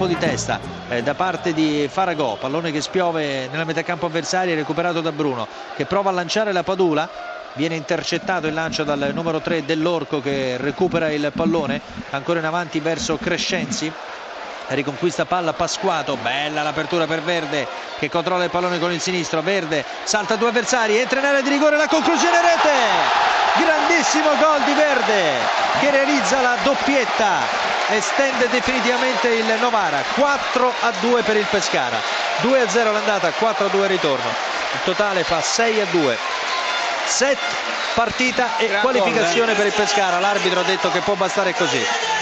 colpo di testa da parte di Faragò, pallone che spiove nella metà campo avversaria, recuperato da Bruno che prova a lanciare la padula, viene intercettato il lancio dal numero 3 dell'Orco che recupera il pallone ancora in avanti verso Crescenzi. Riconquista palla Pasquato, bella l'apertura per Verde che controlla il pallone con il sinistro. Verde salta due avversari, entra in area di rigore, la conclusione rete, grandissimo gol di Verde che realizza la doppietta, estende definitivamente il Novara. 4-2 per il Pescara, 2-0 l'andata, 4-2 il ritorno, il totale fa 6-2. Set, partita e gran qualificazione per il Pescara. L'arbitro ha detto che può bastare così.